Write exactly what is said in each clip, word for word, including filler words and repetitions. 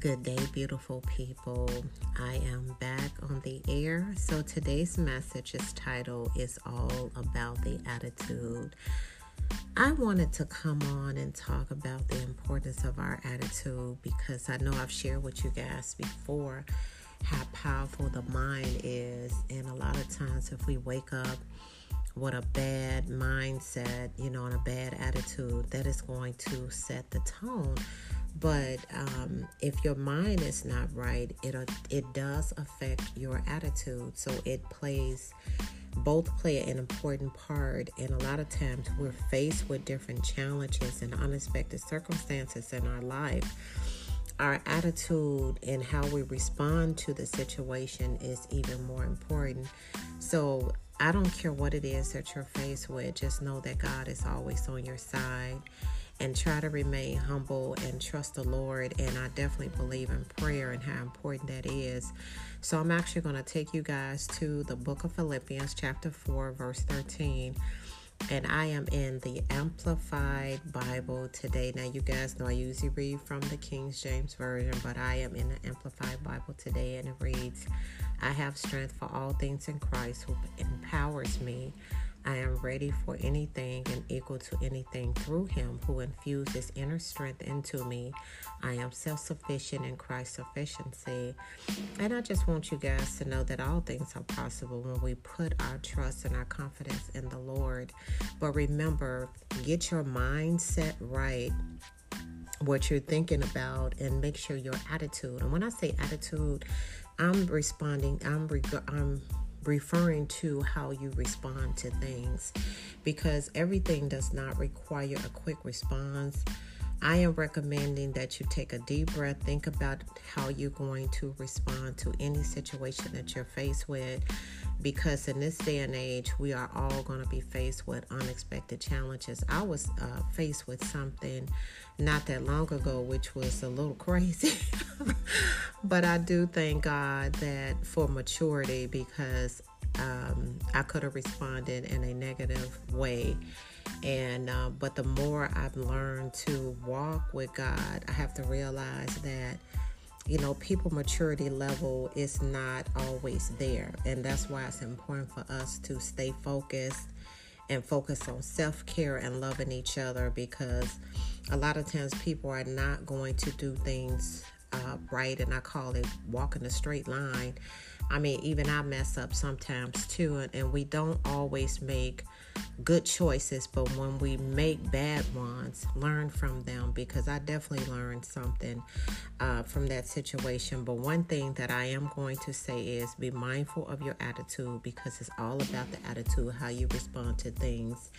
Good day, beautiful people. I am back on the air. So today's message is titled, It's All About the Attitude. I wanted to come on and talk about the importance of our attitude because I know I've shared with you guys before how powerful the mind is. And a lot of times if we wake up with a bad mindset, you know, and a bad attitude, that is going to set the tone. But um, if your mind is not right, it it does affect your attitude. So it plays, both play an important part. And a lot of times we're faced with different challenges and unexpected circumstances in our life. Our attitude and how we respond to the situation is even more important. So I don't care what it is that you're faced with, just know that God is always on your side. And try to remain humble and trust the Lord. And I definitely believe in prayer and how important that is. So I'm actually going to take you guys to the book of Philippians chapter four, verse thirteen. And I am in the Amplified Bible today. Now, you guys know I usually read from the King James Version, but I am in the Amplified Bible today. And it reads, I have strength for all things in Christ who empowers me. I am ready for anything and equal to anything through him who infuses inner strength into me. I am self-sufficient in Christ's sufficiency. And I just want you guys to know that all things are possible when we put our trust and our confidence in the Lord. But remember, get your mindset right, what you're thinking about, and make sure your attitude. And when I say attitude, I'm responding, I'm, reg- I'm referring to how you respond to things, because everything does not require a quick response. I am recommending that you take a deep breath, think about how you're going to respond to any situation that you're faced with, because in this day and age, we are all going to be faced with unexpected challenges. I was uh, faced with something not that long ago, which was a little crazy, but I do thank God that for maturity, because um, I could have responded in a negative way. And, uh, but the more I've learned to walk with God, I have to realize that, you know, people maturity level is not always there. And that's why it's important for us to stay focused and focus on self-care and loving each other, because a lot of times people are not going to do things uh, right. And I call it walking a straight line. I mean, even I mess up sometimes too, and, and we don't always make good choices, but when we make bad ones, learn from them, because I definitely learned something uh, from that situation. But one thing that I am going to say is be mindful of your attitude, because it's all about the attitude, how you respond to things,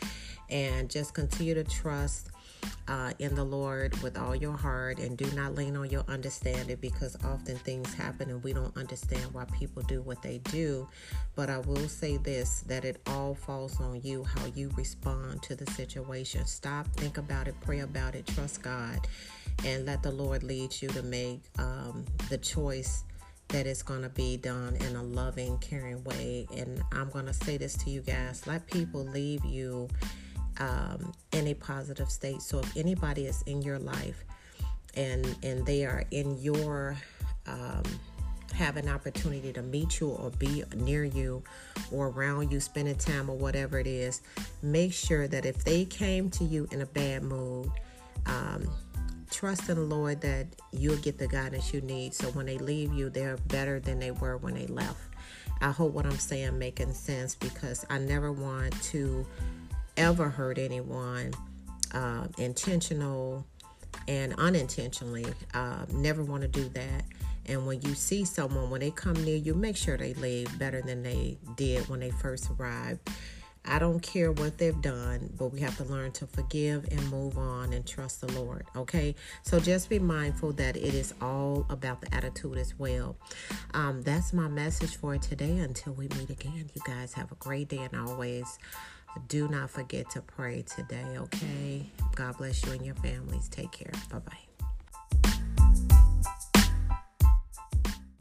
and just continue to trust Uh, in the Lord with all your heart, and do not lean on your understanding, because often things happen and we don't understand why people do what they do. But I will say this, that it all falls on you, how you respond to the situation. Stop, think about it, pray about it, trust God, and let the Lord lead you to make um, the choice that is going to be done in a loving, caring way. And I'm going to say this to you guys, let people leave you Um, in a positive state. So if anybody is in your life and and they are in your um, have an opportunity to meet you or be near you or around you, spending time or whatever it is, make sure that if they came to you in a bad mood, um, trust in the Lord that you'll get the guidance you need. So when they leave you, they're better than they were when they left. I hope what I'm saying making sense, because I never want to ever hurt anyone uh, intentional and unintentionally. Uh, never want to do that. And when you see someone, when they come near you, make sure they leave better than they did when they first arrived. I don't care what they've done, but we have to learn to forgive and move on and trust the Lord, okay? So just be mindful that it is all about the attitude as well. Um, that's my message for today. Until we meet again, you guys have a great day, and always do not forget to pray today, okay? God bless you and your families. Take care. Bye-bye.